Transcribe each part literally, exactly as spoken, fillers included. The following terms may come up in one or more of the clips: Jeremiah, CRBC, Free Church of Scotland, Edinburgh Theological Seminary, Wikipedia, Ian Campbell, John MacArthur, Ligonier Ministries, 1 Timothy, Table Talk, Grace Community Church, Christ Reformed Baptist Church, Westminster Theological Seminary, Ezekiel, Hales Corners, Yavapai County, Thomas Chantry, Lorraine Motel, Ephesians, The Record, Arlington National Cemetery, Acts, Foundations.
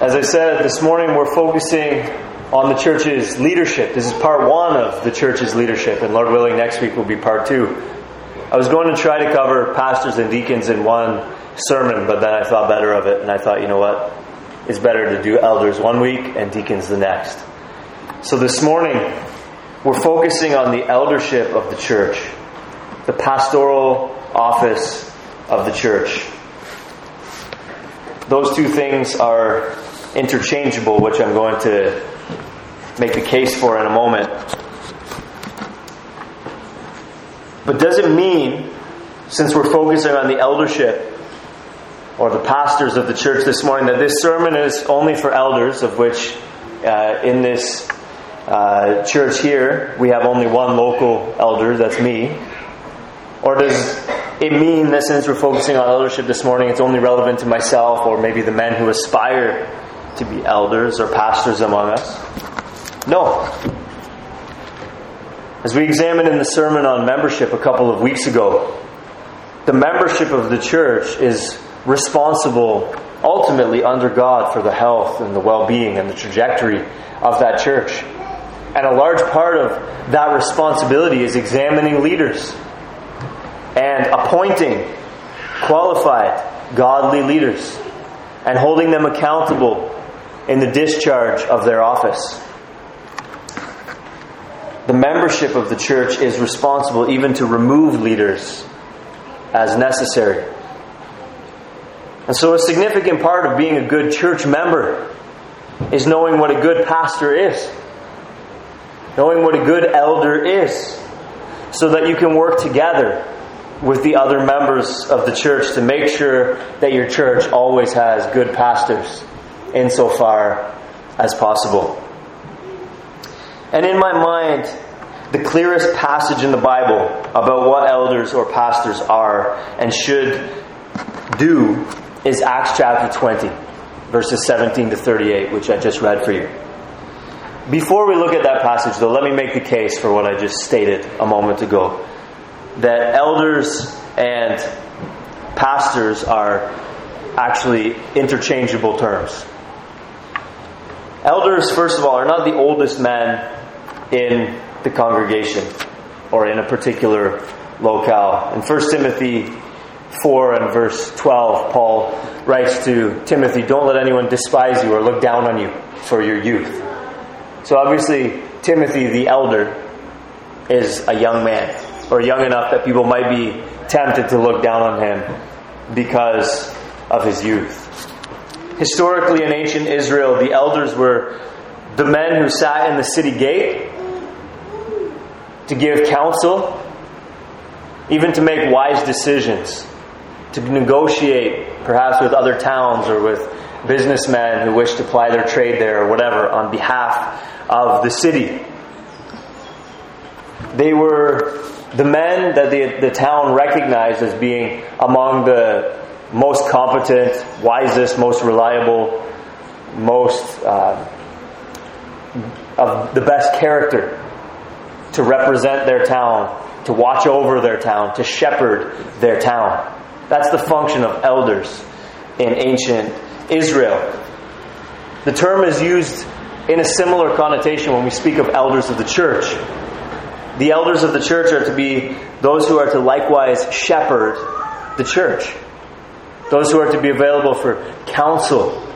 As I said this morning, we're focusing on the church's leadership. This is part one of the church's leadership, and Lord willing, next week will be part two. I was going to try to cover pastors and deacons in one sermon, but then I thought better of it, and I thought, you know what? It's better to do elders one week and deacons the next. So this morning, we're focusing on the eldership of the church, the pastoral office of the church. Those two things are interchangeable, which I'm going to make the case for in a moment. But does it mean, since we're focusing on the eldership or the pastors of the church this morning, that this sermon is only for elders, of which uh, in this uh, church here we have only one local elder, that's me? Or does it mean that since we're focusing on eldership this morning, it's only relevant to myself or maybe the men who aspire to be elders or pastors among us? No. As we examined in the sermon on membership a couple of weeks ago, the membership of the church is responsible ultimately under God for the health and the well-being and the trajectory of that church. And a large part of that responsibility is examining leaders and appointing qualified, godly leaders and holding them accountable in the discharge of their office. The membership of the church is responsible even to remove leaders as necessary. And so a significant part of being a good church member is knowing what a good pastor is, knowing what a good elder is, so that you can work together with the other members of the church to make sure that your church always has good pastors insofar as possible. And in my mind, the clearest passage in the Bible about what elders or pastors are and should do is Acts chapter twenty, verses seventeen to thirty-eight, which I just read for you. Before we look at that passage, though, let me make the case for what I just stated a moment ago, that elders and pastors are actually interchangeable terms. Elders, first of all, are not the oldest men in the congregation or in a particular locale. In First Timothy four and verse twelve, Paul writes to Timothy, "Don't let anyone despise you or look down on you for your youth." So obviously, Timothy the elder is a young man, or young enough that people might be tempted to look down on him because of his youth. Historically, in ancient Israel, the elders were the men who sat in the city gate to give counsel, even to make wise decisions, to negotiate perhaps with other towns or with businessmen who wish to ply their trade there or whatever on behalf of the city. They were the men that the, the town recognized as being among the most competent, wisest, most reliable, most uh, of the best character to represent their town, to watch over their town, to shepherd their town. That's the function of elders in ancient Israel. The term is used in a similar connotation when we speak of elders of the church. The elders of the church are to be those who are to likewise shepherd the church. Those who are to be available for counsel,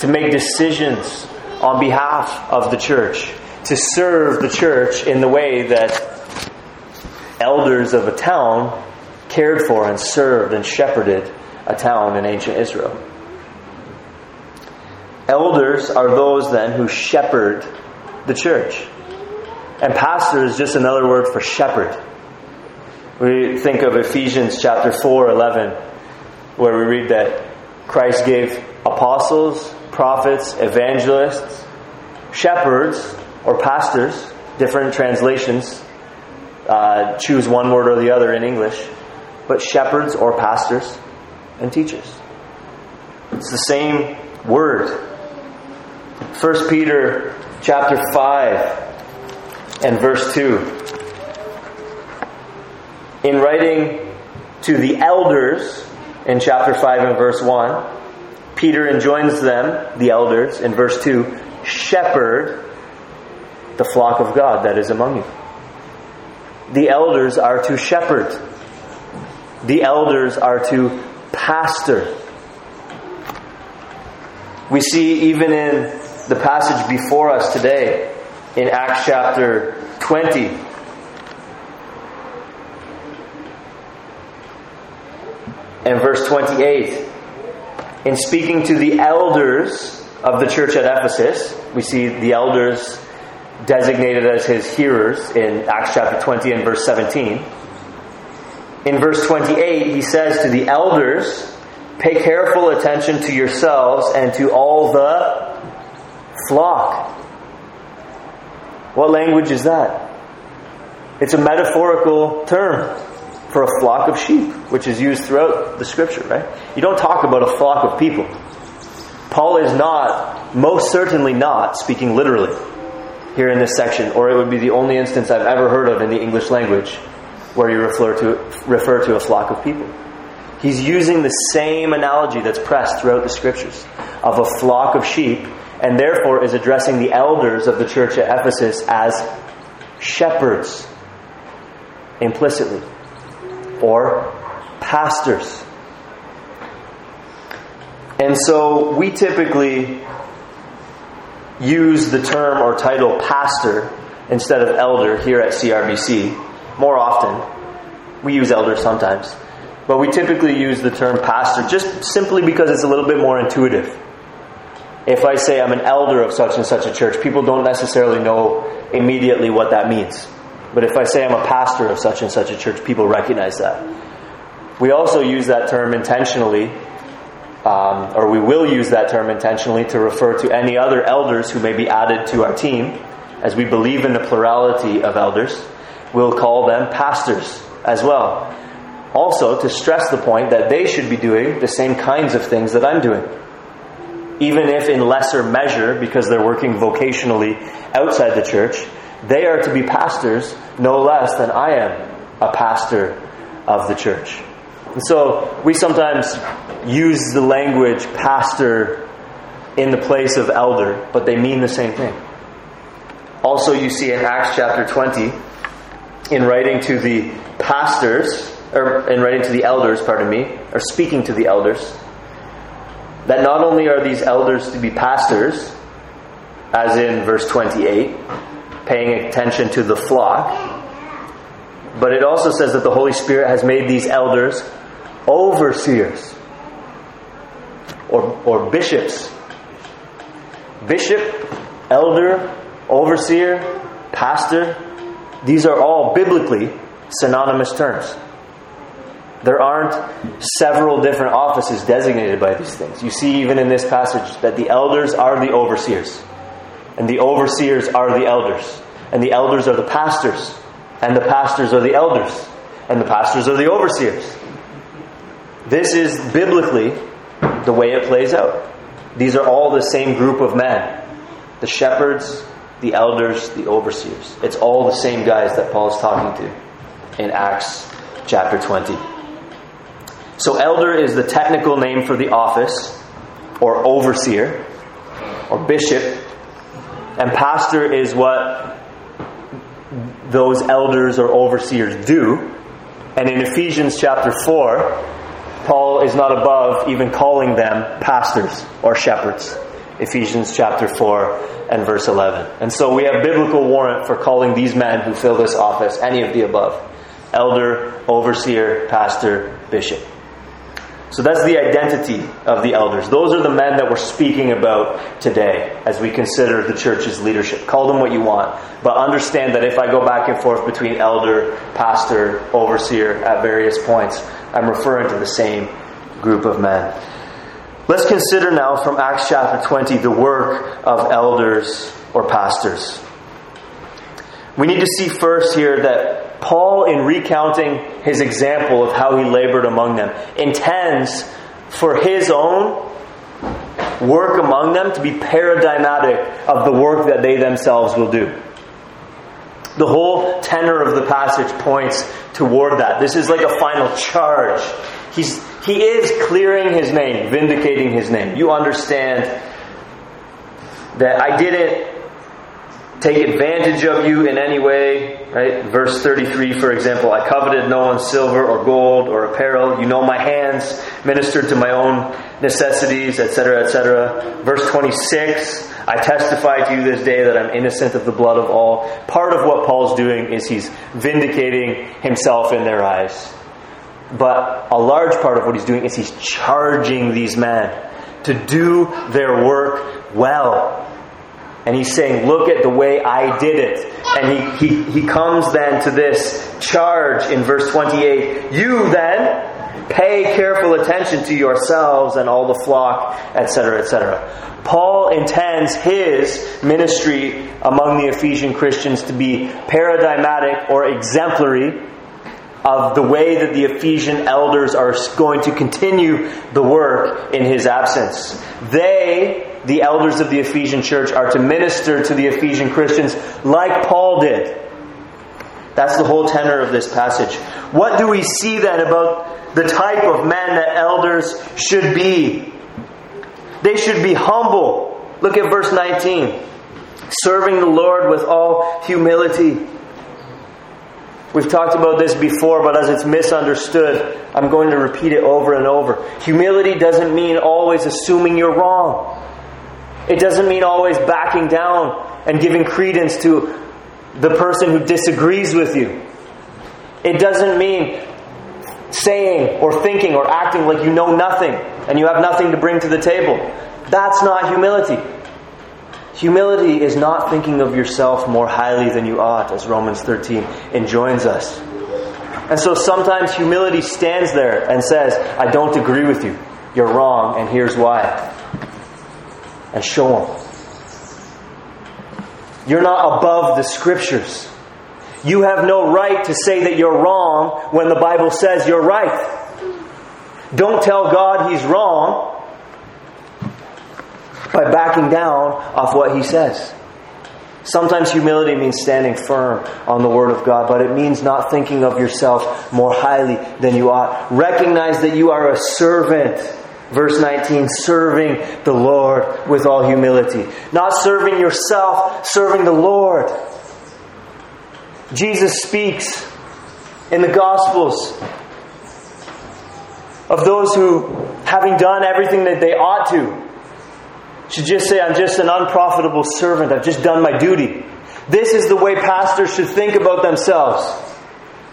to make decisions on behalf of the church, to serve the church in the way that elders of a town cared for and served and shepherded a town in ancient Israel. Elders are those then who shepherd the church. And pastor is just another word for shepherd. We think of Ephesians chapter four eleven, where we read that Christ gave apostles, prophets, evangelists, shepherds, or pastors, different translations, uh, choose one word or the other in English, but shepherds or pastors and teachers. It's the same word. First Peter chapter five. And verse two. In writing to the elders in chapter five and verse one, Peter enjoins them, the elders, in verse two, shepherd the flock of God that is among you. The elders are to shepherd. The elders are to pastor. We see even in the passage before us today, in Acts chapter twenty, and verse twenty-eight, in speaking to the elders of the church at Ephesus, we see the elders designated as his hearers in Acts chapter twenty and verse seventeen. In verse twenty-eight, he says to the elders, pay careful attention to yourselves and to all the flock. What language is that? It's a metaphorical term for a flock of sheep, which is used throughout the scripture, right? You don't talk about a flock of people. Paul is not, most certainly not, speaking literally here in this section, or it would be the only instance I've ever heard of in the English language where you refer to refer to a flock of people. He's using the same analogy that's pressed throughout the scriptures of a flock of sheep, and therefore is addressing the elders of the church at Ephesus as shepherds implicitly, or pastors. And so we typically use the term or title pastor instead of elder here at C R B C more often. We use elder sometimes, but we typically use the term pastor just simply because it's a little bit more intuitive. If I say I'm an elder of such and such a church, people don't necessarily know immediately what that means. But if I say I'm a pastor of such and such a church, people recognize that. We also use that term intentionally, um, or we will use that term intentionally to refer to any other elders who may be added to our team. As we believe in the plurality of elders, we'll call them pastors as well. Also, to stress the point that they should be doing the same kinds of things that I'm doing. Even if in lesser measure, because they're working vocationally outside the church, they are to be pastors no less than I am a pastor of the church. And so we sometimes use the language pastor in the place of elder, but they mean the same thing. Also, you see in Acts chapter twenty, in writing to the pastors, or in writing to the elders, pardon me, or speaking to the elders, that not only are these elders to be pastors, as in verse twenty-eight, paying attention to the flock, but it also says that the Holy Spirit has made these elders overseers, or, or bishops. Bishop, elder, overseer, pastor, these are all biblically synonymous terms. There aren't several different offices designated by these things. You see even in this passage that the elders are the overseers, and the overseers are the elders, and the elders are the pastors, and the pastors are the elders, and the pastors are the overseers. This is biblically the way it plays out. These are all the same group of men. The shepherds, the elders, the overseers. It's all the same guys that Paul is talking to in Acts chapter twenty. So elder is the technical name for the office, or overseer, or bishop. And pastor is what those elders or overseers do. And in Ephesians chapter four, Paul is not above even calling them pastors or shepherds. Ephesians chapter four and verse eleven. And so we have biblical warrant for calling these men who fill this office any of the above: elder, overseer, pastor, bishop. So that's the identity of the elders. Those are the men that we're speaking about today as we consider the church's leadership. Call them what you want, but understand that if I go back and forth between elder, pastor, overseer at various points, I'm referring to the same group of men. Let's consider now from Acts chapter twenty the work of elders or pastors. We need to see first here that Paul, in recounting his example of how he labored among them, intends for his own work among them to be paradigmatic of the work that they themselves will do. The whole tenor of the passage points toward that. This is like a final charge. He's He is clearing his name, vindicating his name. You understand that I didn't take advantage of you in any way, right? Verse thirty-three, for example, I coveted no one's silver or gold or apparel. You know my hands ministered to my own necessities, et cetera, et cetera. Verse twenty-six, I testify to you this day that I'm innocent of the blood of all. Part of what Paul's doing is he's vindicating himself in their eyes. But a large part of what he's doing is he's charging these men to do their work well. And he's saying, look at the way I did it. And he, he, he comes then to this charge in verse twenty-eight. You then pay careful attention to yourselves and all the flock, et cetera, et cetera. Paul intends his ministry among the Ephesian Christians to be paradigmatic or exemplary of the way that the Ephesian elders are going to continue the work in his absence. They... The elders of the Ephesian church are to minister to the Ephesian Christians like Paul did. That's the whole tenor of this passage. What do we see then about the type of men that elders should be? They should be humble. Look at verse nineteen. Serving the Lord with all humility. We've talked about this before, but as it's misunderstood, I'm going to repeat it over and over. Humility doesn't mean always assuming you're wrong. It doesn't mean always backing down and giving credence to the person who disagrees with you. It doesn't mean saying or thinking or acting like you know nothing and you have nothing to bring to the table. That's not humility. Humility is not thinking of yourself more highly than you ought, as Romans thirteen enjoins us. And so sometimes humility stands there and says, I don't agree with you. You're wrong, and here's why. And show them. You're not above the Scriptures. You have no right to say that you're wrong when the Bible says you're right. Don't tell God He's wrong by backing down off what He says. Sometimes humility means standing firm on the Word of God, but it means not thinking of yourself more highly than you ought. Recognize that you are a servant. Verse nineteen, serving the Lord with all humility. Not serving yourself, serving the Lord. Jesus speaks in the Gospels of those who, having done everything that they ought to, should just say, I'm just an unprofitable servant. I've just done my duty. This is the way pastors should think about themselves.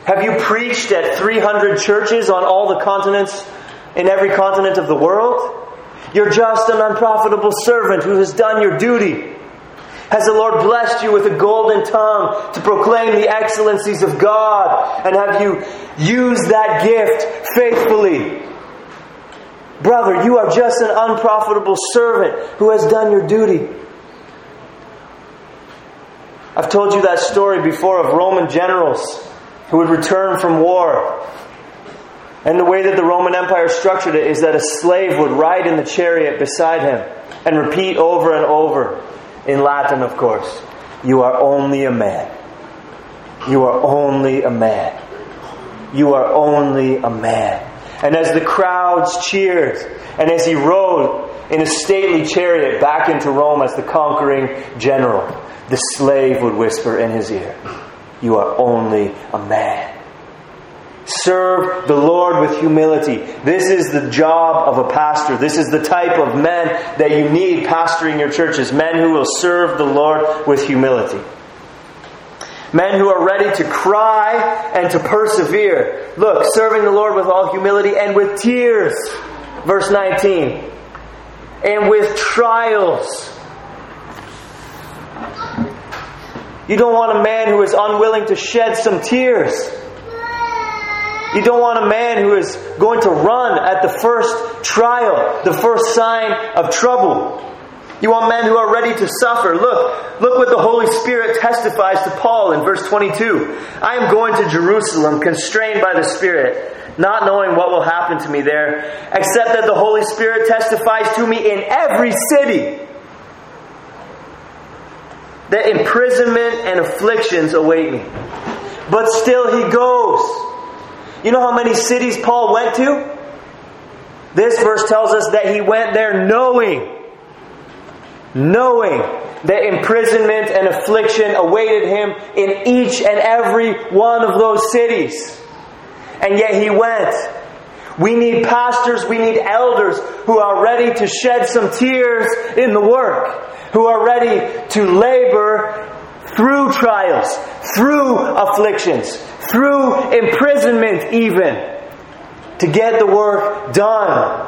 Have you preached at three hundred churches on all the continents? In every continent of the world? You're just an unprofitable servant who has done your duty. Has the Lord blessed you with a golden tongue to proclaim the excellencies of God? And have you used that gift faithfully? Brother, you are just an unprofitable servant who has done your duty. I've told you that story before of Roman generals who would return from war. And the way that the Roman Empire structured it is that a slave would ride in the chariot beside him and repeat over and over, in Latin of course, you are only a man. You are only a man. You are only a man. And as the crowds cheered, and as he rode in a stately chariot back into Rome as the conquering general, the slave would whisper in his ear, you are only a man. Serve the Lord with humility. This is the job of a pastor. This is the type of men that you need pastoring your churches. Men who will serve the Lord with humility. Men who are ready to cry and to persevere. Look, serving the Lord with all humility and with tears. Verse nineteen. And with trials. You don't want a man who is unwilling to shed some tears. You don't want a man who is going to run at the first trial, the first sign of trouble. You want men who are ready to suffer. Look, look what the Holy Spirit testifies to Paul in verse twenty-two. I am going to Jerusalem, constrained by the Spirit, not knowing what will happen to me there, except that the Holy Spirit testifies to me in every city that imprisonment and afflictions await me. But still he goes. You know how many cities Paul went to? This verse tells us that he went there knowing, knowing that imprisonment and affliction awaited him in each and every one of those cities. And yet he went. We need pastors, we need elders who are ready to shed some tears in the work, who are ready to labor through trials, through afflictions, through imprisonment even, to get the work done.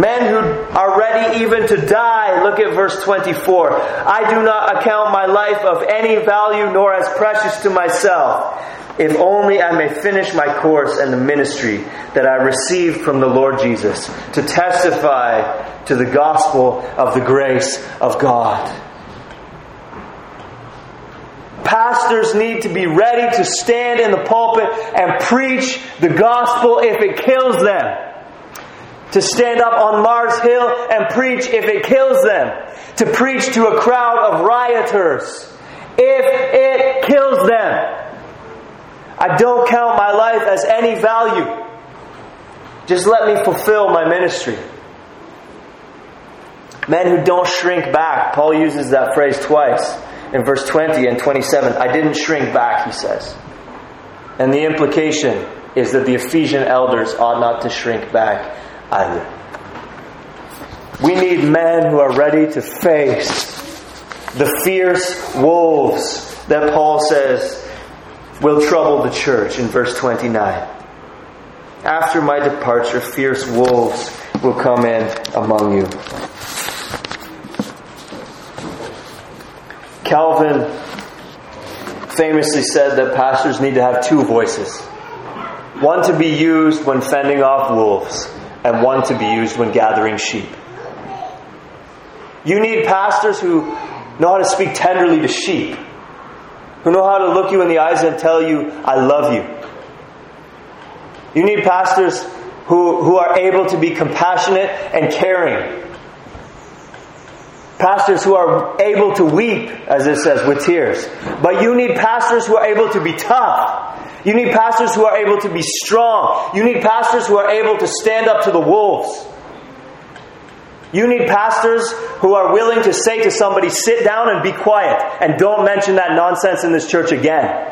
Men who are ready even to die. Look at verse twenty-four. I do not account my life of any value nor as precious to myself, if only I may finish my course and the ministry that I received from the Lord Jesus to testify to the gospel of the grace of God. Pastors need to be ready to stand in the pulpit and preach the gospel if it kills them. To stand up on Mars Hill and preach if it kills them. To preach to a crowd of rioters if it kills them. I don't count my life as any value. Just let me fulfill my ministry. Men who don't shrink back. Paul uses that phrase twice in verse twenty and twenty-seven. I didn't shrink back, he says. And the implication is that the Ephesian elders ought not to shrink back either. We need men who are ready to face the fierce wolves that Paul says will trouble the church in verse twenty-nine. After my departure, fierce wolves will come in among you. Calvin famously said that pastors need to have two voices. One to be used when fending off wolves, and one to be used when gathering sheep. You need pastors who know how to speak tenderly to sheep, who know how to look you in the eyes and tell you, I love you. You need pastors who, who are able to be compassionate and caring. Pastors who are able to weep, as it says, with tears. But you need pastors who are able to be tough. You need pastors who are able to be strong. You need pastors who are able to stand up to the wolves. You need pastors who are willing to say to somebody, sit down and be quiet, and don't mention that nonsense in this church again.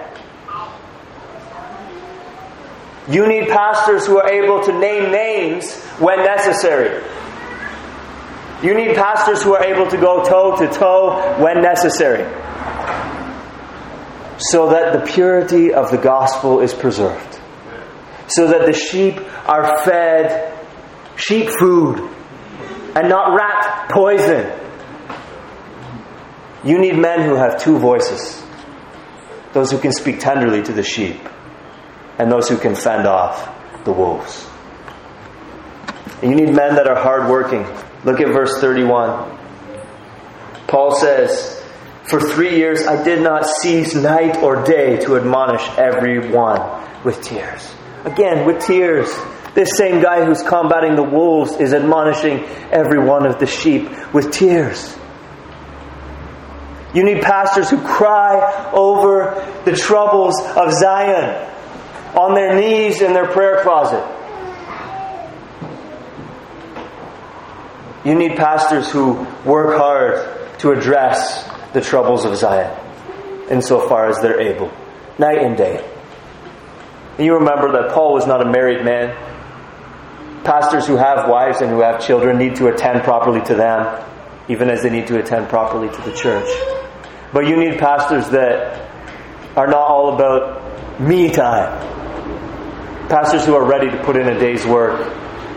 You need pastors who are able to name names when necessary. You need pastors who are able to go toe to toe when necessary, so that the purity of the gospel is preserved, so that the sheep are fed sheep food and not rat poison. You need men who have two voices. Those who can speak tenderly to the sheep and those who can fend off the wolves. And you need men that are hardworking. Look at verse thirty-one. Paul says, for three years I did not cease night or day to admonish everyone with tears. Again, with tears. This same guy who's combating the wolves is admonishing every one of the sheep with tears. You need pastors who cry over the troubles of Zion on their knees in their prayer closet. You need pastors who work hard to address the troubles of Zion, insofar as they're able, night and day. And you remember that Paul was not a married man. Pastors who have wives and who have children need to attend properly to them, even as they need to attend properly to the church. But you need pastors that are not all about me time. Pastors who are ready to put in a day's work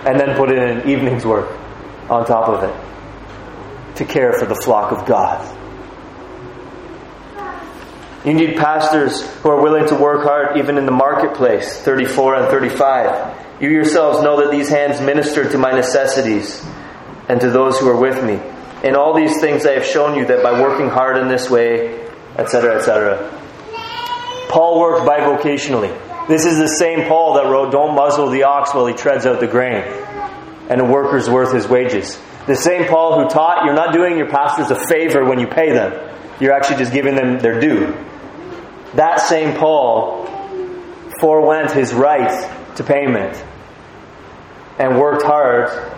and then put in an evening's work on top of it to care for the flock of God. You need pastors who are willing to work hard even in the marketplace, thirty-four and thirty-five. You yourselves know that these hands ministered to my necessities and to those who are with me. In all these things I have shown you that by working hard in this way, et cetera, et cetera. Paul worked bivocationally. This is the same Paul that wrote, don't muzzle the ox while he treads out the grain, and a worker's worth his wages. The same Paul who taught, you're not doing your pastors a favor when you pay them. You're actually just giving them their due. That same Paul forewent his right to payment and worked hard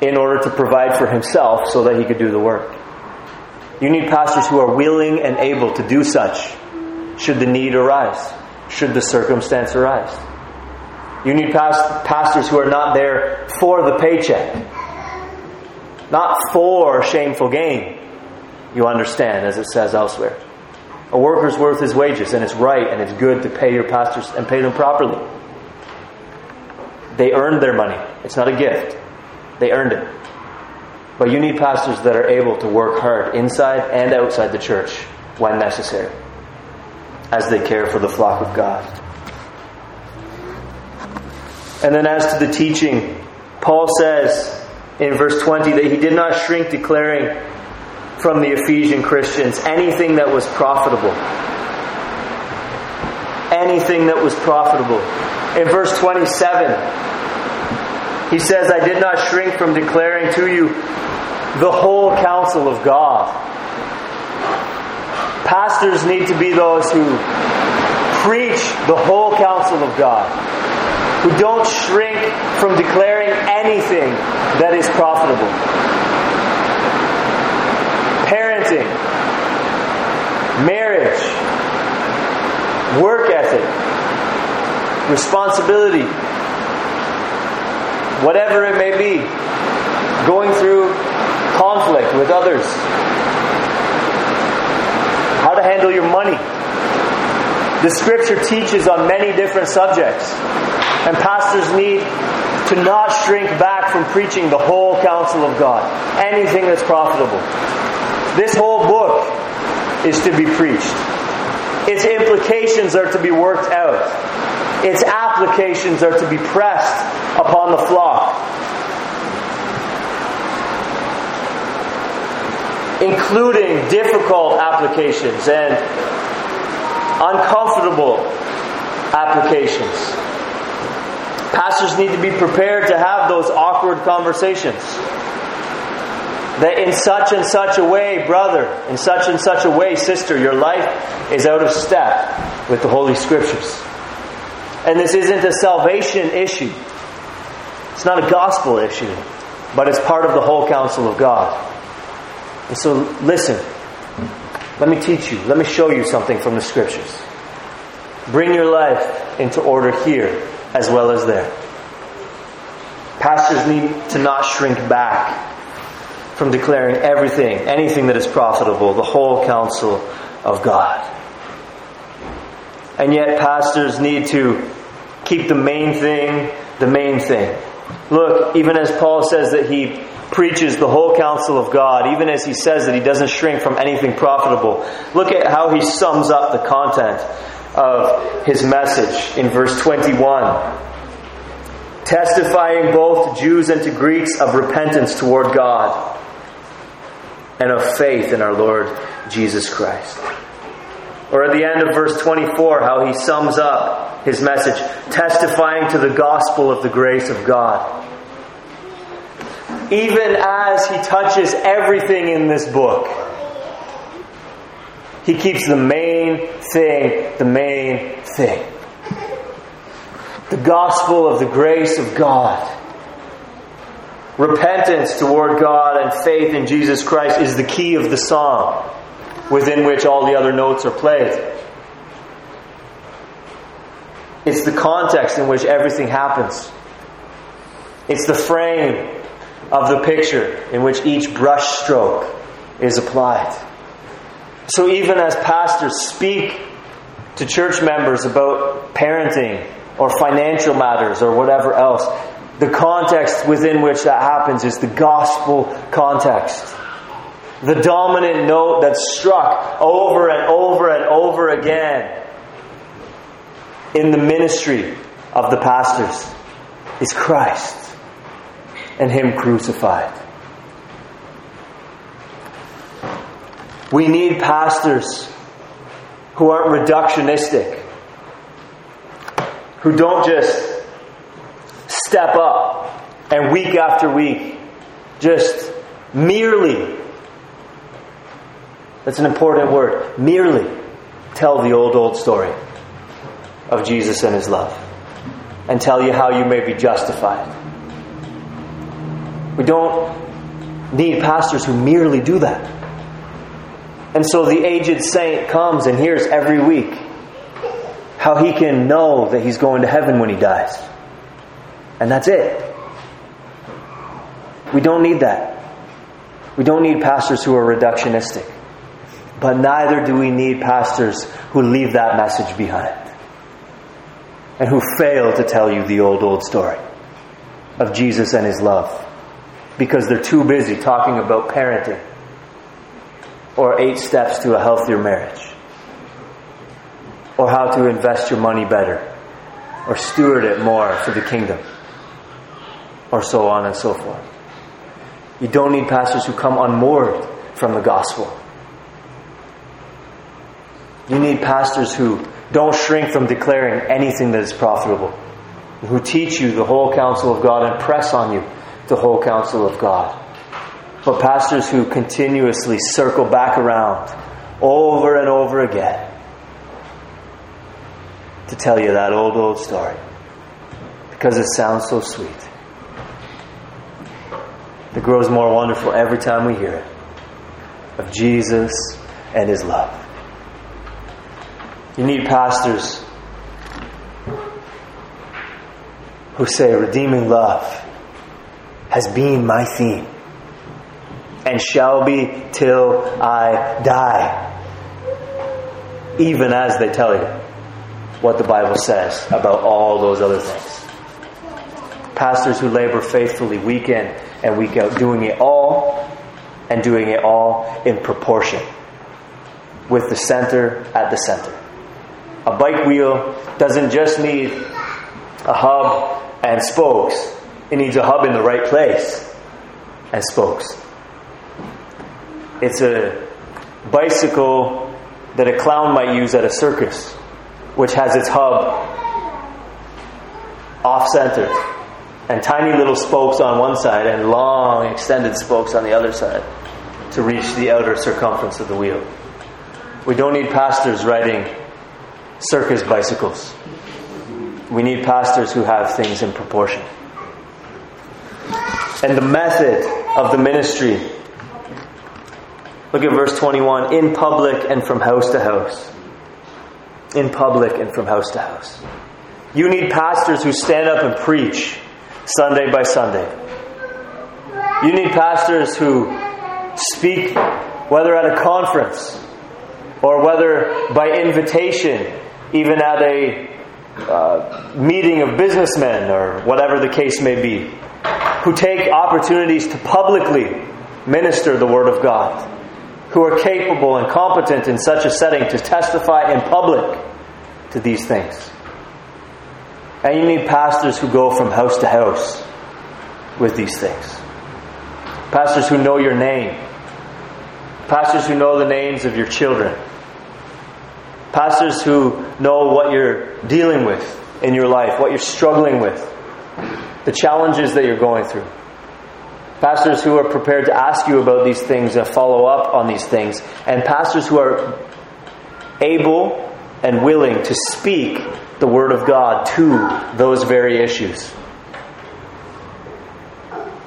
in order to provide for himself so that he could do the work. You need pastors who are willing and able to do such should the need arise, should the circumstance arise. You need past- pastors who are not there for the paycheck, not for shameful gain, you understand, as it says elsewhere. A worker's worth his wages, and it's right and it's good to pay your pastors and pay them properly. They earned their money. It's not a gift. They earned it. But you need pastors that are able to work hard inside and outside the church when necessary, as they care for the flock of God. And then as to the teaching, Paul says in verse twenty that he did not shrink declaring from the Ephesian Christians anything that was profitable. Anything that was profitable. In verse twenty-seven, he says, I did not shrink from declaring to you the whole counsel of God. Pastors need to be those who preach the whole counsel of God, who don't shrink from declaring anything that is profitable. Parenting, marriage, work ethic, responsibility, whatever it may be, going through conflict with others, how to handle your money. The scripture teaches on many different subjects, and pastors need to not shrink back from preaching the whole counsel of God, anything that's profitable. This whole book is to be preached. Its implications are to be worked out. Its applications are to be pressed upon the flock. Including difficult applications and uncomfortable applications. Pastors need to be prepared to have those awkward conversations. That in such and such a way, brother, in such and such a way, sister, your life is out of step with the Holy Scriptures. And this isn't a salvation issue. It's not a gospel issue. But it's part of the whole counsel of God. And so listen. Let me teach you. Let me show you something from the scriptures. Bring your life into order here as well as there. Pastors need to not shrink back from declaring everything, anything that is profitable, the whole counsel of God. And yet pastors need to keep the main thing the main thing. Look, even as Paul says that he preaches the whole counsel of God, even as he says that he doesn't shrink from anything profitable, look at how he sums up the content of his message in verse twenty-one. Testifying both to Jews and to Greeks of repentance toward God and of faith in our Lord Jesus Christ. Or at the end of verse twenty-four, how he sums up his message, testifying to the gospel of the grace of God. Even as he touches everything in this book, he keeps the main thing the main thing. The gospel of the grace of God. Repentance toward God and faith in Jesus Christ is the key of the song, within which all the other notes are played. It's the context in which everything happens. It's the frame of the picture in which each brush stroke is applied. So even as pastors speak to church members about parenting or financial matters or whatever else, the context within which that happens is the gospel context. The dominant note that's struck over and over and over again in the ministry of the pastors is Christ and Him crucified. We need pastors who aren't reductionistic, who don't just step up and week after week just merely — that's an important word — merely tell the old, old story of Jesus and His love and tell you how you may be justified We don't need pastors who merely do that. And so the aged saint comes and hears every week how he can know that he's going to heaven when he dies. And that's it. We don't need that. We don't need pastors who are reductionistic. But neither do we need pastors who leave that message behind. And who fail to tell you the old, old story of Jesus and His love. Because they're too busy talking about parenting. Or eight steps to a healthier marriage. Or how to invest your money better. Or steward it more for the kingdom. Or so on and so forth. You don't need pastors who come unmoored from the gospel. You need pastors who don't shrink from declaring anything that is profitable. Who teach you the whole counsel of God and press on you the whole counsel of God. But pastors who continuously circle back around over and over again to tell you that old, old story. Because it sounds so sweet. It grows more wonderful every time we hear it. Of Jesus and His love. You need pastors who say redeeming love has been my theme and shall be till I die, even as they tell you what the Bible says about all those other things. Pastors who labor faithfully week in and week out, doing it all and doing it all in proportion with the center at the center. A bike wheel doesn't just need a hub and spokes. It needs a hub in the right place and spokes. It's a bicycle that a clown might use at a circus, which has its hub off-centered and tiny little spokes on one side and long extended spokes on the other side to reach the outer circumference of the wheel. We don't need pastors riding circus bicycles. We need pastors who have things in proportion. And the method of the ministry. Look at verse twenty-one. In public and from house to house. In public and from house to house. You need pastors who stand up and preach Sunday by Sunday. You need pastors who speak whether at a conference or whether by invitation, even at a uh, meeting of businessmen or whatever the case may be, who take opportunities to publicly minister the Word of God, who are capable and competent in such a setting to testify in public to these things. And you need pastors who go from house to house with these things. Pastors who know your name. Pastors who know the names of your children. Pastors who know what you're dealing with in your life, what you're struggling with, the challenges that you're going through. Pastors who are prepared to ask you about these things and follow up on these things. And pastors who are able and willing to speak the Word of God to those very issues.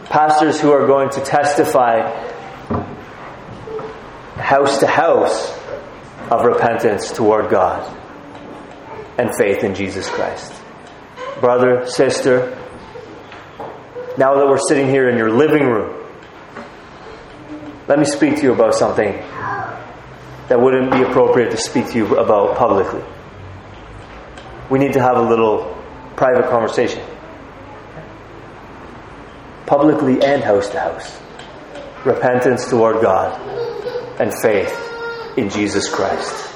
Pastors who are going to testify house to house of repentance toward God and faith in Jesus Christ. Brother, sister, now that we're sitting here in your living room, let me speak to you about something that wouldn't be appropriate to speak to you about publicly. We need to have a little private conversation. Publicly and house to house. Repentance toward God and faith in Jesus Christ.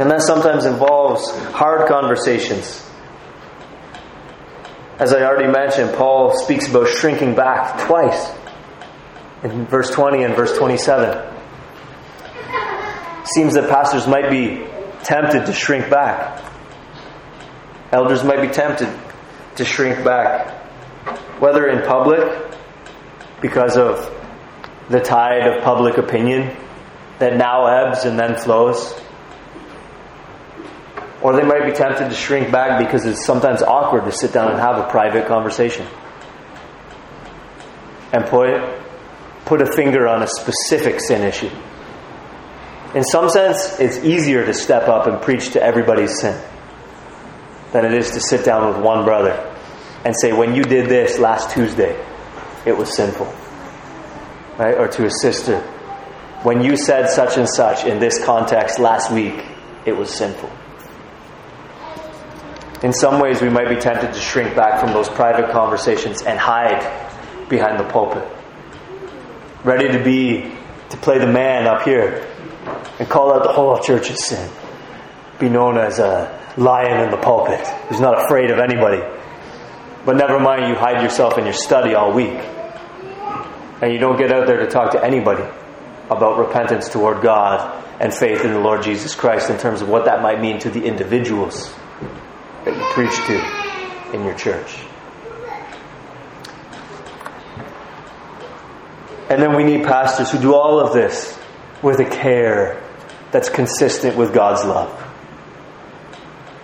And that sometimes involves hard conversations. As I already mentioned, Paul speaks about shrinking back twice. In verse twenty and verse twenty-seven. Seems that pastors might be tempted to shrink back. Elders might be tempted to shrink back. Whether in public, because of the tide of public opinion that now ebbs and then flows. Or they might be tempted to shrink back because it's sometimes awkward to sit down and have a private conversation. and put, put a finger on a specific sin issue. In some sense, it's easier to step up and preach to everybody's sin than it is to sit down with one brother and say, when you did this last Tuesday, it was sinful. Right? Or to a sister, when you said such and such in this context last week, it was sinful. In some ways, we might be tempted to shrink back from those private conversations and hide behind the pulpit, ready to be to play the man up here and call out the whole church of sin. Be known as a lion in the pulpit who's not afraid of anybody. But never mind, you hide yourself in your study all week. And you don't get out there to talk to anybody about repentance toward God and faith in the Lord Jesus Christ in terms of what that might mean to the individuals that you preach to in your church. And then we need pastors who do all of this with a care that's consistent with God's love.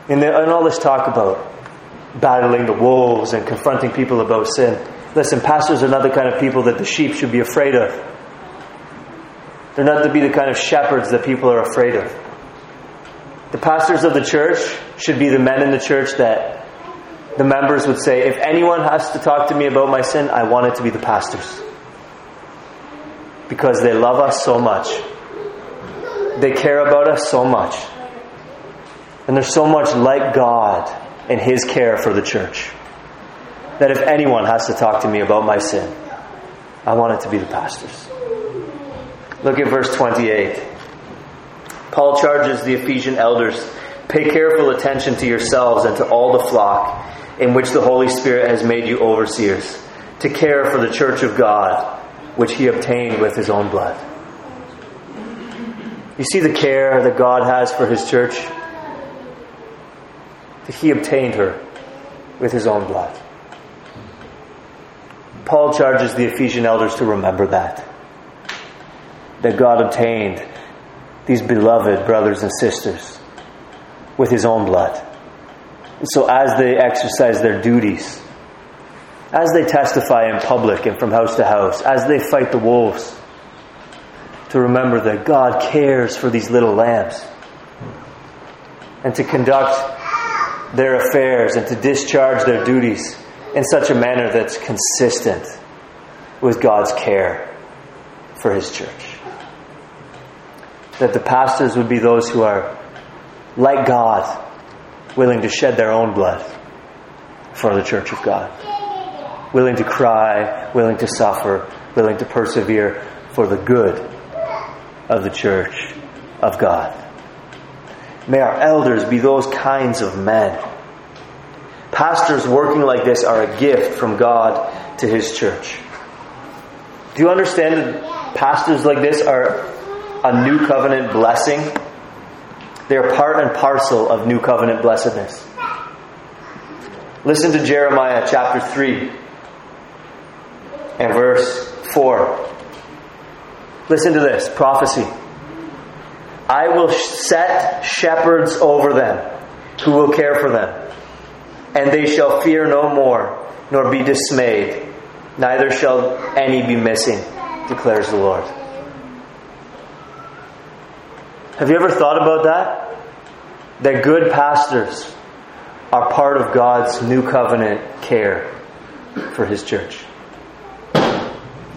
In, the, in all this talk about battling the wolves and confronting people about sin, listen, pastors are not the kind of people that the sheep should be afraid of. They're not to be the kind of shepherds that people are afraid of. The pastors of the church should be the men in the church that the members would say, if anyone has to talk to me about my sin, I want it to be the pastors. Because they love us so much. They care about us so much. And there's so much like God in His care for the church. That if anyone has to talk to me about my sin, I want it to be the pastors. Look at verse twenty-eight. Paul charges the Ephesian elders, pay careful attention to yourselves and to all the flock in which the Holy Spirit has made you overseers, to care for the church of God, which He obtained with His own blood. You see the care that God has for His church? That He obtained her with His own blood. Paul charges the Ephesian elders to remember that. That God obtained these beloved brothers and sisters with His own blood. And so as they exercise their duties, as they testify in public and from house to house, as they fight the wolves, to remember that God cares for these little lambs, and to conduct their affairs and to discharge their duties in such a manner that's consistent with God's care for His church. That the pastors would be those who are, like God, willing to shed their own blood for the church of God. Willing to cry, willing to suffer, willing to persevere for the good of the church of God. May our elders be those kinds of men. Pastors working like this are a gift from God to His church. Do you understand that pastors like this are a new covenant blessing? They're part and parcel of new covenant blessedness. Listen to Jeremiah chapter three. And verse four. Listen to this prophecy. I will set shepherds over them, who will care for them. And they shall fear no more, nor be dismayed. Neither shall any be missing, declares the Lord. Have you ever thought about that? That good pastors are part of God's new covenant care for His church.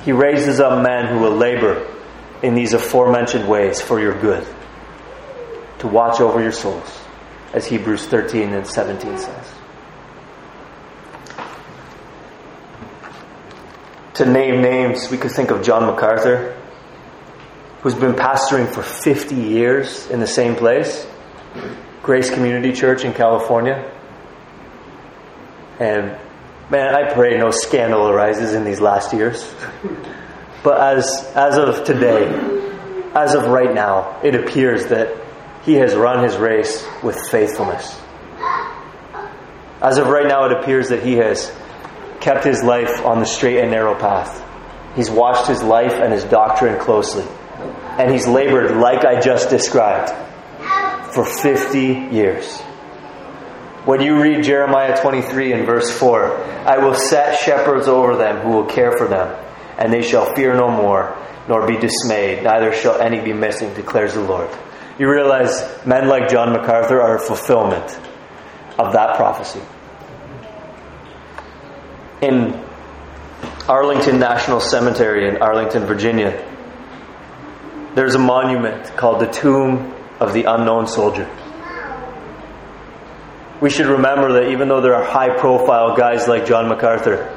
He raises up men who will labor in these aforementioned ways for your good, to watch over your souls, as Hebrews thirteen and seventeen says. To name names, we could think of John MacArthur, who's been pastoring for fifty years in the same place, Grace Community Church in California. And man, I pray no scandal arises in these last years. But as as of today, as of right now, it appears that he has run his race with faithfulness. As of right now, it appears that he has kept his life on the straight and narrow path. He's watched his life and his doctrine closely. And he's labored, like I just described, for fifty years. When you read Jeremiah twenty-three and verse four, I will set shepherds over them who will care for them, and they shall fear no more, nor be dismayed, neither shall any be missing, declares the Lord. You realize men like John MacArthur are a fulfillment of that prophecy. In Arlington National Cemetery in Arlington, Virginia, there's a monument called the Tomb of the Unknown Soldier. We should remember that even though there are high-profile guys like John MacArthur,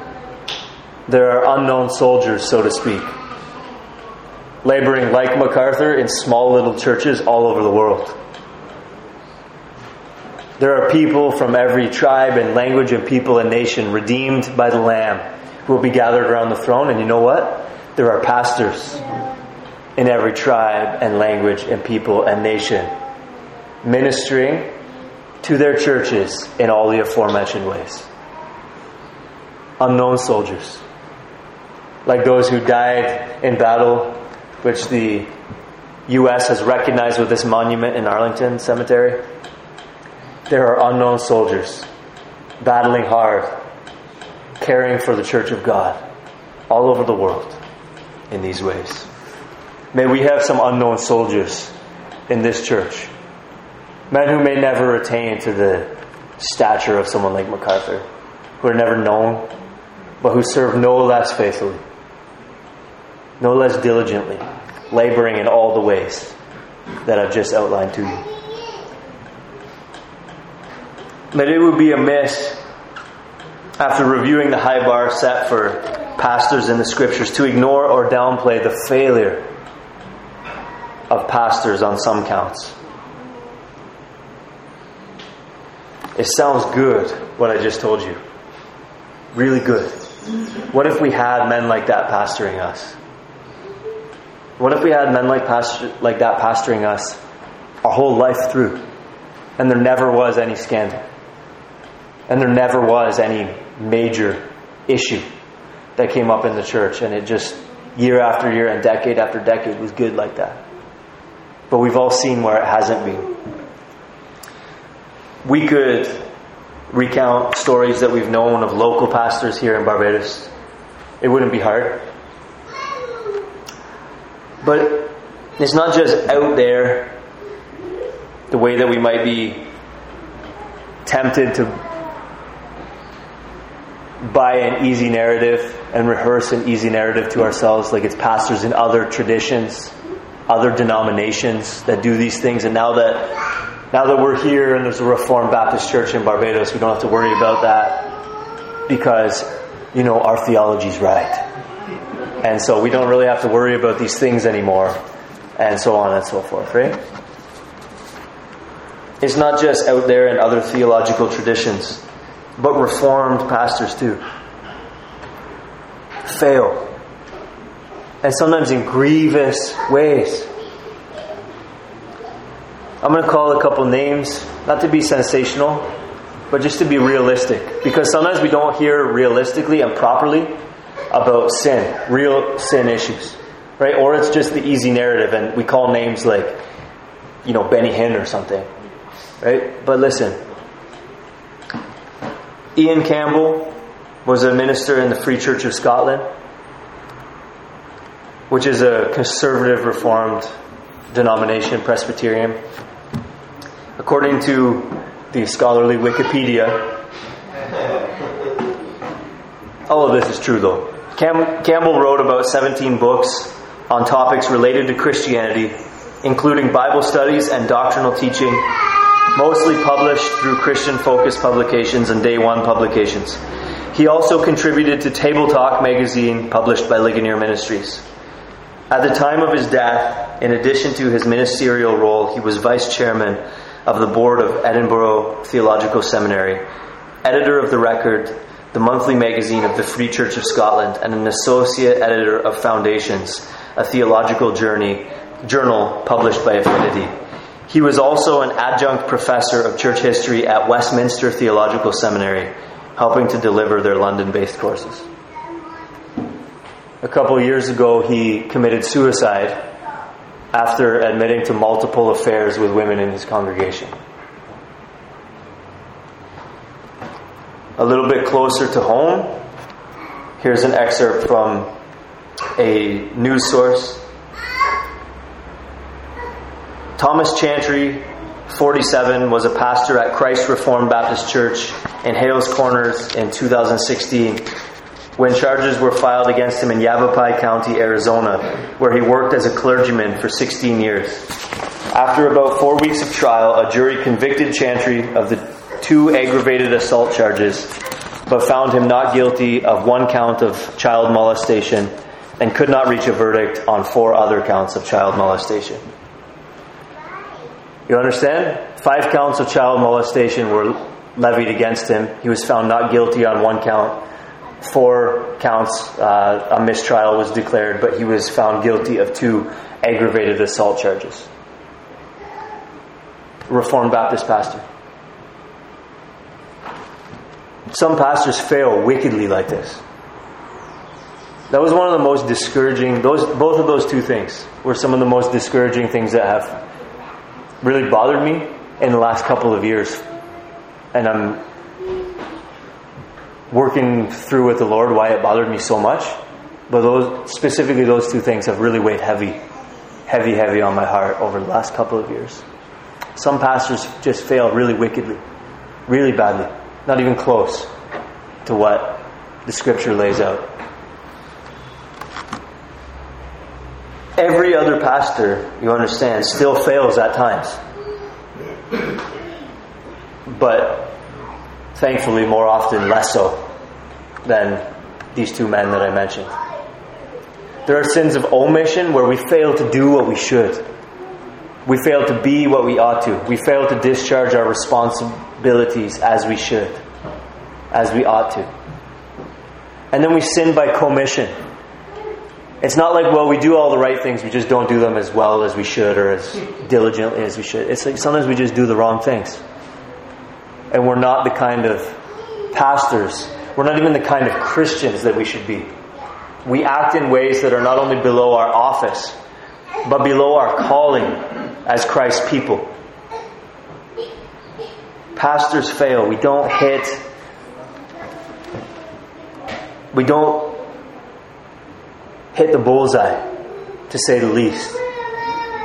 there are unknown soldiers, so to speak, laboring like MacArthur in small little churches all over the world. There are people from every tribe and language and people and nation redeemed by the Lamb who will be gathered around the throne. And you know what? There are pastors in every tribe and language and people and nation ministering to their churches in all the aforementioned ways. Unknown soldiers. Like those who died in battle, which the U S has recognized with this monument in Arlington Cemetery. There are unknown soldiers battling hard, caring for the Church of God all over the world in these ways. May we have some unknown soldiers in this church. Men who may never attain to the stature of someone like MacArthur, who are never known, but who serve no less faithfully, no less diligently, laboring in all the ways that I've just outlined to you. But it would be amiss, after reviewing the high bar set for pastors in the Scriptures, to ignore or downplay the failure of pastors on some counts. It sounds good, what I just told you. Really good. What if we had men like that pastoring us? What if we had men like pastor, like that pastoring us our whole life through? And there never was any scandal. And there never was any major issue that came up in the church. And it just, year after year and decade after decade, was good like that. But we've all seen where it hasn't been. We could recount stories that we've known of local pastors here in Barbados. It wouldn't be hard. But it's not just out there the way that we might be tempted to buy an easy narrative and rehearse an easy narrative to ourselves, like it's pastors in other traditions, other denominations that do these things. And now that Now that we're here and there's a Reformed Baptist Church in Barbados, we don't have to worry about that because, you know, our theology's right. And so we don't really have to worry about these things anymore, and so on and so forth, right? It's not just out there in other theological traditions, but Reformed pastors too fail. And sometimes in grievous ways. I'm going to call a couple names, not to be sensational, but just to be realistic. Because sometimes we don't hear realistically and properly about sin, real sin issues, right? Or it's just the easy narrative, and we call names like, you know, Benny Hinn or something, right? But listen, Ian Campbell was a minister in the Free Church of Scotland, which is a conservative Reformed denomination, Presbyterian. According to the scholarly Wikipedia, all of this is true though. Cam- Campbell wrote about seventeen books on topics related to Christianity, including Bible studies and doctrinal teaching, mostly published through Christian-focused publications and Day One publications. He also contributed to Table Talk magazine, published by Ligonier Ministries. At the time of his death, in addition to his ministerial role, he was vice chairman of the board of Edinburgh Theological Seminary, editor of The Record, the monthly magazine of the Free Church of Scotland, and an associate editor of Foundations, a theological journey, journal published by Affinity. He was also an adjunct professor of church history at Westminster Theological Seminary, helping to deliver their London-based courses. A couple years ago, he committed suicide after admitting to multiple affairs with women in his congregation. A little bit closer to home, here's an excerpt from a news source. Thomas Chantry, forty-seven, was a pastor at Christ Reformed Baptist Church in Hales Corners in two thousand sixteen when charges were filed against him in Yavapai County, Arizona, where he worked as a clergyman for sixteen years. After about four weeks of trial, a jury convicted Chantry of the two aggravated assault charges, but found him not guilty of one count of child molestation and could not reach a verdict on four other counts of child molestation. You understand? Five counts of child molestation were levied against him. He was found not guilty on one count. Four counts, uh, a mistrial was declared, but he was found guilty of two aggravated assault charges. Reformed Baptist pastor. Some pastors fail wickedly like this. That was one of the most discouraging, those, both of those two things were some of the most discouraging things that have really bothered me in the last couple of years. And I'm working through with the Lord why it bothered me so much. But those, specifically those two things have really weighed heavy, heavy, heavy on my heart over the last couple of years. Some pastors just fail really wickedly, really badly. Not even close to what the Scripture lays out. Every other pastor, you understand, still fails at times. But thankfully, more often, less so than these two men that I mentioned. There are sins of omission where we fail to do what we should. We fail to be what we ought to. We fail to discharge our responsibilities as we should, as we ought to. And then we sin by commission. It's not like, well, we do all the right things, we just don't do them as well as we should or as diligently as we should. It's like sometimes we just do the wrong things. And we're not the kind of pastors, we're not even the kind of Christians that we should be. We act in ways that are not only below our office, but below our calling as Christ's people. Pastors fail. We don't hit. We don't hit the bullseye, to say the least.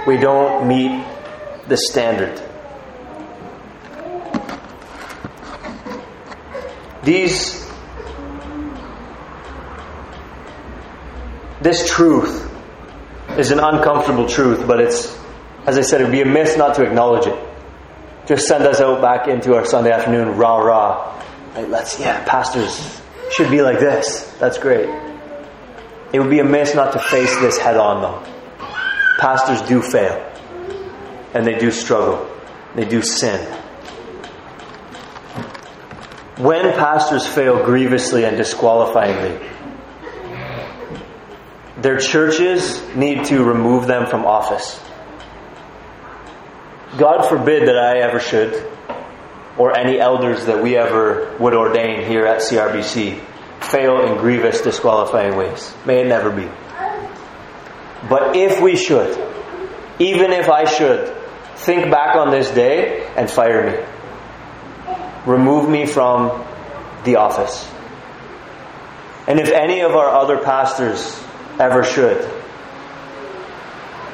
We don't meet the standard. These, this truth is an uncomfortable truth, but it's, as I said, it would be amiss not to acknowledge it. Just send us out back into our Sunday afternoon, rah, rah. Like, let's, yeah, pastors should be like this. That's great. It would be amiss not to face this head on, though. Pastors do fail. And they do struggle. They do sin. When pastors fail grievously and disqualifyingly, their churches need to remove them from office. God forbid that I ever should, or any elders that we ever would ordain here at C R B C, fail in grievous, disqualifying ways. May it never be. But if we should, even if I should, think back on this day and fire me. Remove me from the office. And if any of our other pastors ever should,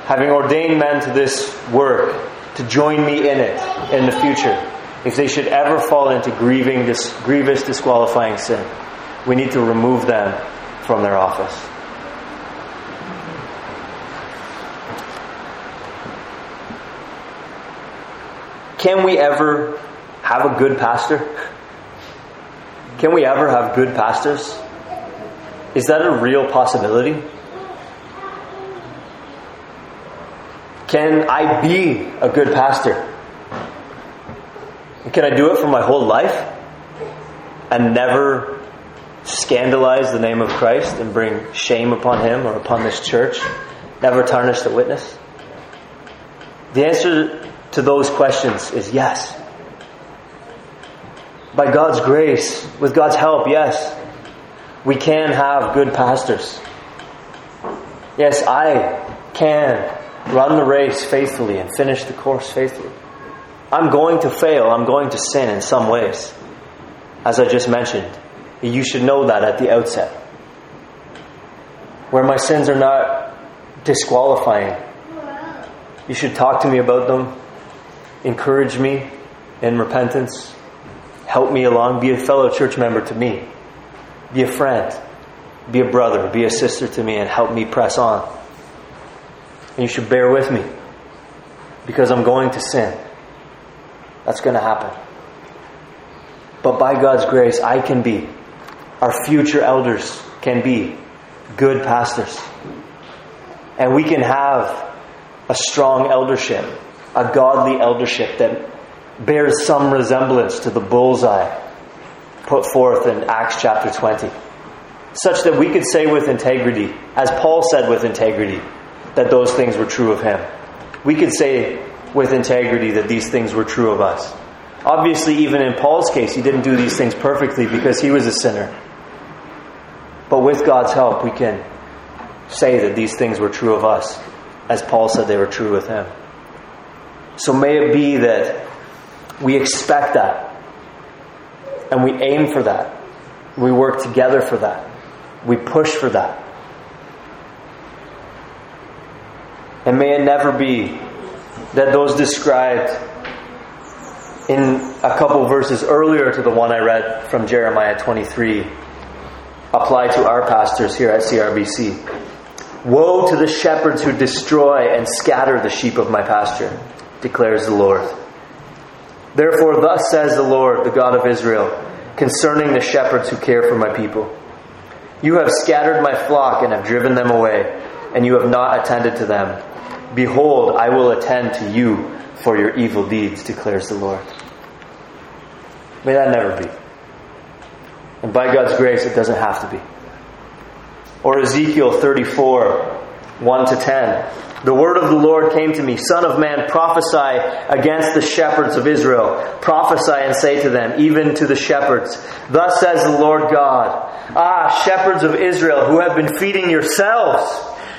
having ordained men to this work, to join me in it in the future, if they should ever fall into grieving, dis- grievous, disqualifying sin, we need to remove them from their office. Can we ever have a good pastor? Can we ever have good pastors? Is that a real possibility? Can I be a good pastor? Can I do it for my whole life and never scandalize the name of Christ and bring shame upon Him or upon this church? Never tarnish the witness? The answer to those questions is yes. By God's grace, with God's help, yes. We can have good pastors. Yes, I can run the race faithfully and finish the course faithfully. I'm going to fail. I'm going to sin in some ways. As I just mentioned, you should know that at the outset. where my sins are not disqualifying. You should talk to me about them, encourage me in repentance, help me along, be a fellow church member to me, be a friend, be a brother, be a sister to me, and help me press on. And you should bear with me, because I'm going to sin. That's going to happen. But by God's grace, I can be, our future elders can be good pastors. And we can have a strong eldership, a godly eldership that bears some resemblance to the bullseye put forth in Acts chapter twenty. Such that we could say with integrity, as Paul said with integrity, that those things were true of him. We could say with integrity that these things were true of us. Obviously, even in Paul's case, he didn't do these things perfectly because he was a sinner. But with God's help, we can say that these things were true of us, as Paul said they were true with him. So may it be that we expect that, and we aim for that. We work together for that. We push for that. And may it never be that those described in a couple verses earlier to the one I read from Jeremiah twenty-three apply to our pastors here at C R B C. Woe to the shepherds who destroy and scatter the sheep of my pasture, declares the Lord. Therefore, thus says the Lord, the God of Israel, concerning the shepherds who care for my people. You have scattered my flock and have driven them away, and you have not attended to them. Behold, I will attend to you for your evil deeds, declares the Lord. May that never be. And by God's grace, it doesn't have to be. Or Ezekiel thirty-four, one to ten. The word of the Lord came to me, Son of man, prophesy against the shepherds of Israel. Prophesy and say to them, even to the shepherds, thus says the Lord God, ah, shepherds of Israel, who have been feeding yourselves,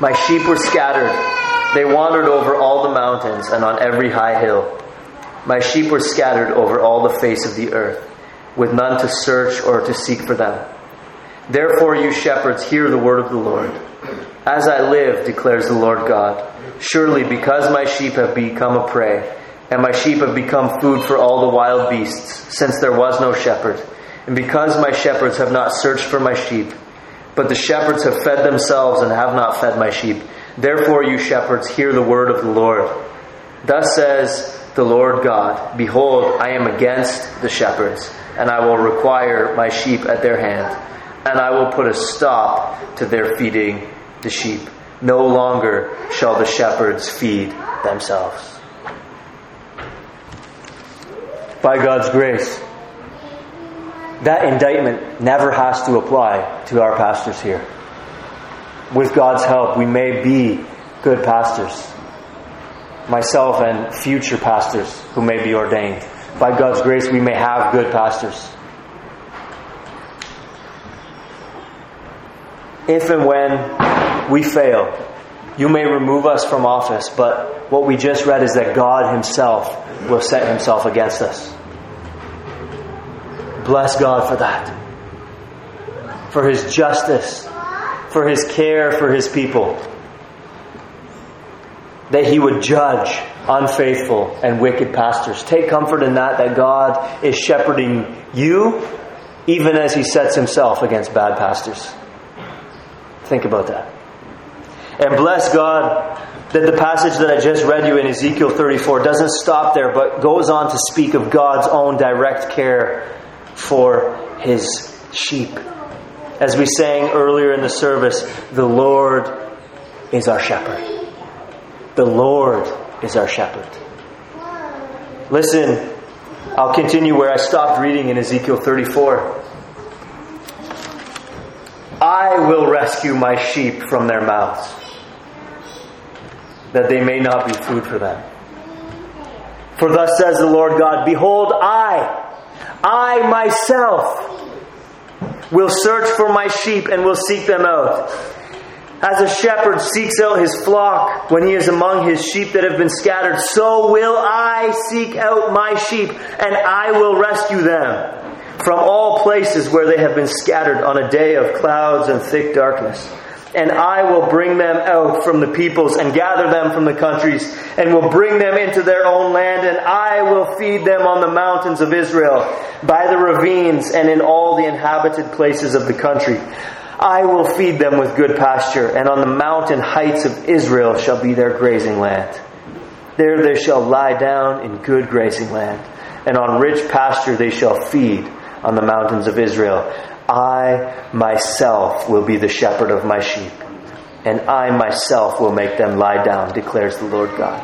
My sheep were scattered. They wandered over all the mountains and on every high hill. My sheep were scattered over all the face of the earth, with none to search or to seek for them. Therefore, you shepherds, hear the word of the Lord. As I live, declares the Lord God, surely because my sheep have become a prey, and my sheep have become food for all the wild beasts, since there was no shepherd, and because my shepherds have not searched for my sheep, but the shepherds have fed themselves and have not fed my sheep. Therefore, you shepherds, hear the word of the Lord. Thus says the Lord God, behold, I am against the shepherds, and I will require my sheep at their hand, and I will put a stop to their feeding the sheep. No longer shall the shepherds feed themselves. By God's grace, that indictment never has to apply to our pastors here. With God's help, we may be good pastors. Myself and future pastors who may be ordained. By God's grace, we may have good pastors. If and when we fail, you may remove us from office, but what we just read is that God Himself will set Himself against us. Bless God for that. For His justice. For His care for His people. That He would judge unfaithful and wicked pastors. Take comfort in that, that God is shepherding you even as He sets Himself against bad pastors. Think about that. And bless God that the passage that I just read you in Ezekiel thirty-four doesn't stop there, but goes on to speak of God's own direct care for His sheep. As we sang earlier in the service, the Lord is our shepherd. The Lord is our shepherd. Listen, I'll continue where I stopped reading in Ezekiel thirty-four. I I will rescue my sheep from their mouths, that they may not be food for them. For thus says the Lord God, behold, I, I myself will search for my sheep and will seek them out. As a shepherd seeks out his flock when he is among his sheep that have been scattered, so will I seek out my sheep, and I will rescue them from all places where they have been scattered on a day of clouds and thick darkness. And I will bring them out from the peoples and gather them from the countries and will bring them into their own land, and I will feed them on the mountains of Israel, by the ravines and in all the inhabited places of the country. I will feed them with good pasture, and on the mountain heights of Israel shall be their grazing land. There they shall lie down in good grazing land, and on rich pasture they shall feed on the mountains of Israel. I myself will be the shepherd of my sheep, and I myself will make them lie down, declares the Lord God.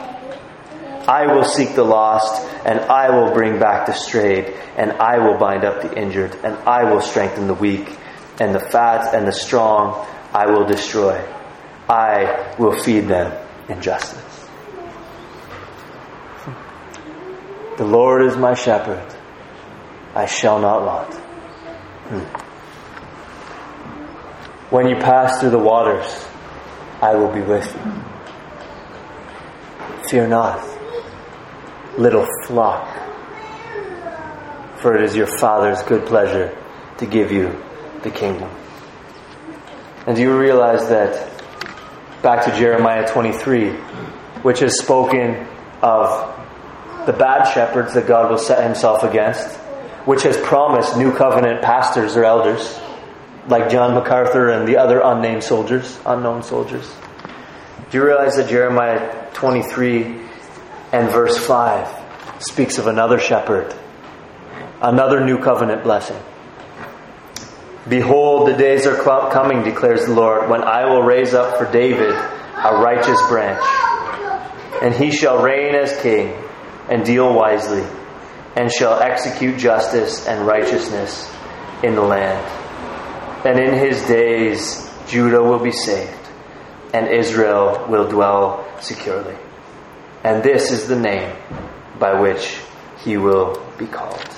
I will seek the lost, and I will bring back the strayed, and I will bind up the injured, and I will strengthen the weak. And the fat and the strong I will destroy. I will feed them in justice. The Lord is my shepherd. I shall not want. Hmm. When you pass through the waters, I will be with you. Fear not, little flock, for it is your Father's good pleasure to give you the kingdom. And do you realize that back to Jeremiah twenty-three, which is spoken of the bad shepherds that God will set himself against, which has promised new covenant pastors or elders like John MacArthur and the other unnamed soldiers, unknown soldiers. Do you realize that Jeremiah twenty-three and verse five speaks of another shepherd, another new covenant blessing? Behold, the days are coming, declares the Lord, when I will raise up for David a righteous branch. And he shall reign as king and deal wisely, and shall execute justice and righteousness in the land. And in his days, Judah will be saved, and Israel will dwell securely. And this is the name by which he will be called.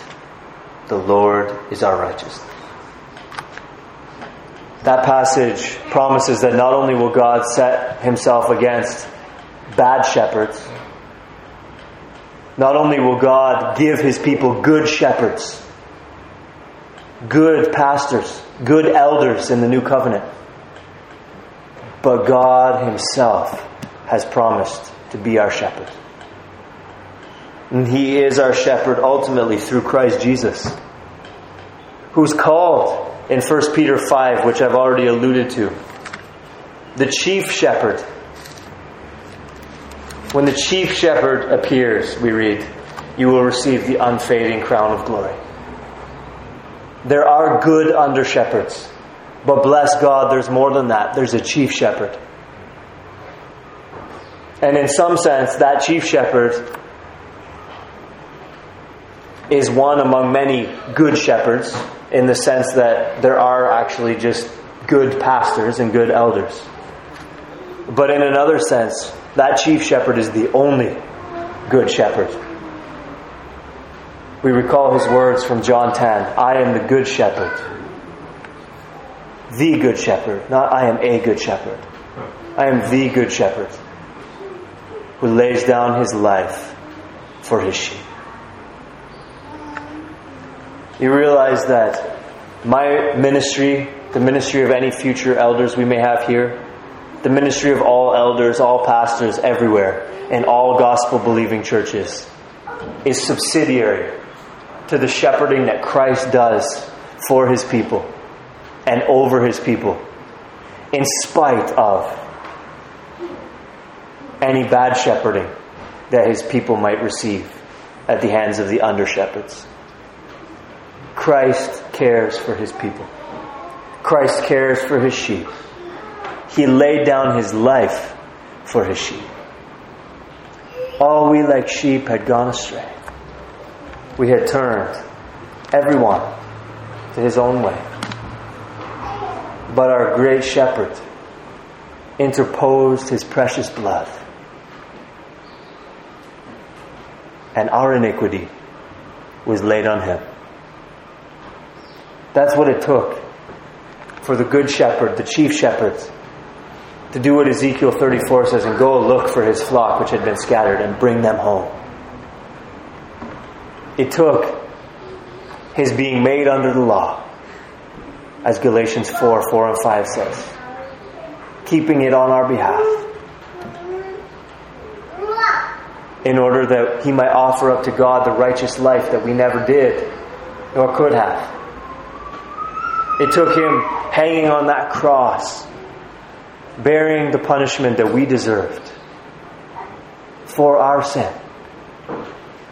The Lord is our righteousness. That passage promises that not only will God set himself against bad shepherds, not only will God give his people good shepherds, good pastors, good elders in the new covenant, but God himself has promised to be our shepherd. And he is our shepherd ultimately through Christ Jesus, who's called in First Peter five, which I've already alluded to, the chief shepherd. When the chief shepherd appears, we read, you will receive the unfading crown of glory. There are good under shepherds, but bless God, there's more than that. There's a chief shepherd. And in some sense, that chief shepherd is one among many good shepherds, in the sense that there are actually just good pastors and good elders. But in another sense, that chief shepherd is the only good shepherd. We recall his words from John ten. I am the good shepherd. The good shepherd. Not I am a good shepherd. I am the good shepherd who lays down his life for his sheep. You realize that my ministry, the ministry of any future elders we may have here, the ministry of all elders, all pastors everywhere, in all gospel-believing churches, is subsidiary to the shepherding that Christ does for his people and over his people, in spite of any bad shepherding that his people might receive at the hands of the under-shepherds. Christ cares for his people. Christ cares for his sheep. He laid down his life for his sheep. All we like sheep had gone astray. We had turned everyone to his own way. But our great shepherd interposed his precious blood. And our iniquity was laid on him. That's what it took for the good shepherd, the chief shepherd, to do what Ezekiel thirty-four says, and go look for his flock which had been scattered and bring them home. It took his being made under the law, as Galatians four, four and five says, keeping it on our behalf, in order that he might offer up to God the righteous life that we never did, nor could have. It took him hanging on that cross, bearing the punishment that we deserved for our sin.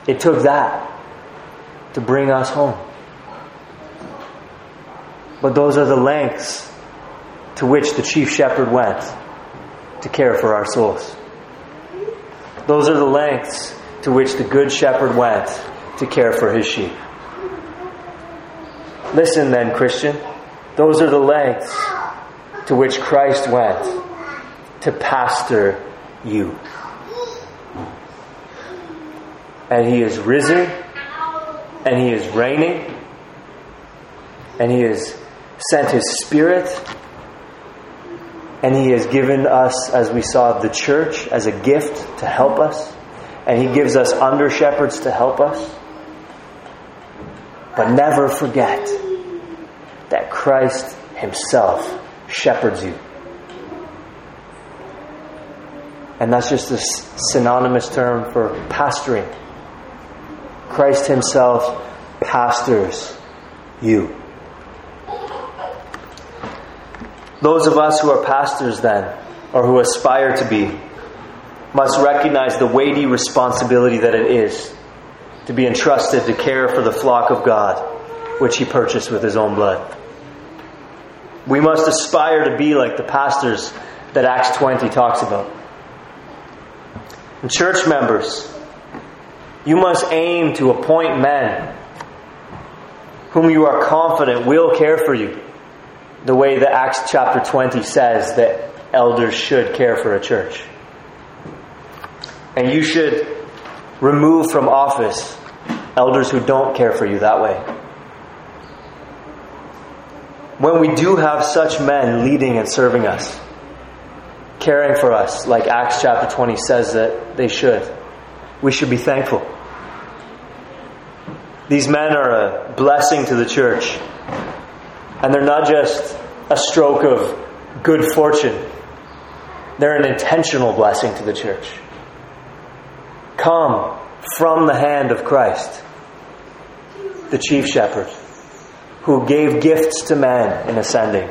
It took that to bring us home. But those are the lengths to which the chief shepherd went to care for our souls. Those are the lengths to which the good shepherd went to care for his sheep. Listen then, Christian. Those are the lengths to which Christ went to pastor you. And he is risen, and he is reigning, and he has sent his Spirit, and he has given us, as we saw, the church as a gift to help us, and he gives us under shepherds to help us. But never forget that Christ himself shepherds you. And that's just a synonymous term for pastoring. Christ himself pastors you. Those of us who are pastors then, or who aspire to be, must recognize the weighty responsibility that it is to be entrusted to care for the flock of God, which he purchased with his own blood. We must aspire to be like the pastors that Acts twenty talks about. And church members, you must aim to appoint men whom you are confident will care for you, the way that Acts chapter twenty says that elders should care for a church. And you should remove from office elders who don't care for you that way. When we do have such men leading and serving us, caring for us, like Acts chapter twenty says that they should, we should be thankful. These men are a blessing to the church. And they're not just a stroke of good fortune. They're an intentional blessing to the church. Come from the hand of Christ, the chief shepherd, who gave gifts to man in ascending,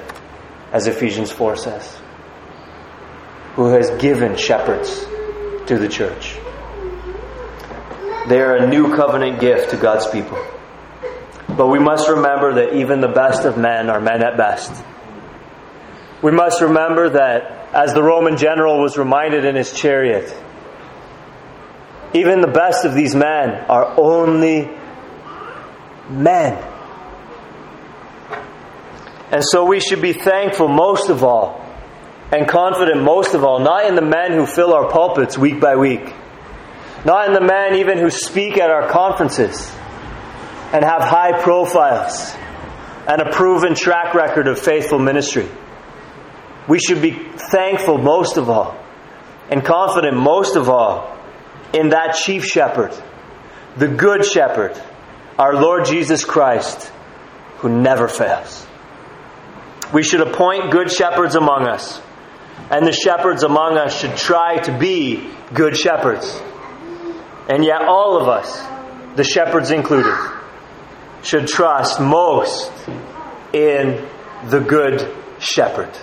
as Ephesians four says, who has given shepherds to the church. They are a new covenant gift to God's people. But we must remember that even the best of men are men at best. We must remember that, as the Roman general was reminded in his chariot, even the best of these men are only men. And so we should be thankful most of all, and confident most of all, not in the men who fill our pulpits week by week, not in the men even who speak at our conferences and have high profiles and a proven track record of faithful ministry. We should be thankful most of all, and confident most of all, in that chief shepherd, the good shepherd, our Lord Jesus Christ, who never fails. We should appoint good shepherds among us, and the shepherds among us should try to be good shepherds. And yet all of us, the shepherds included, should trust most in the good shepherd.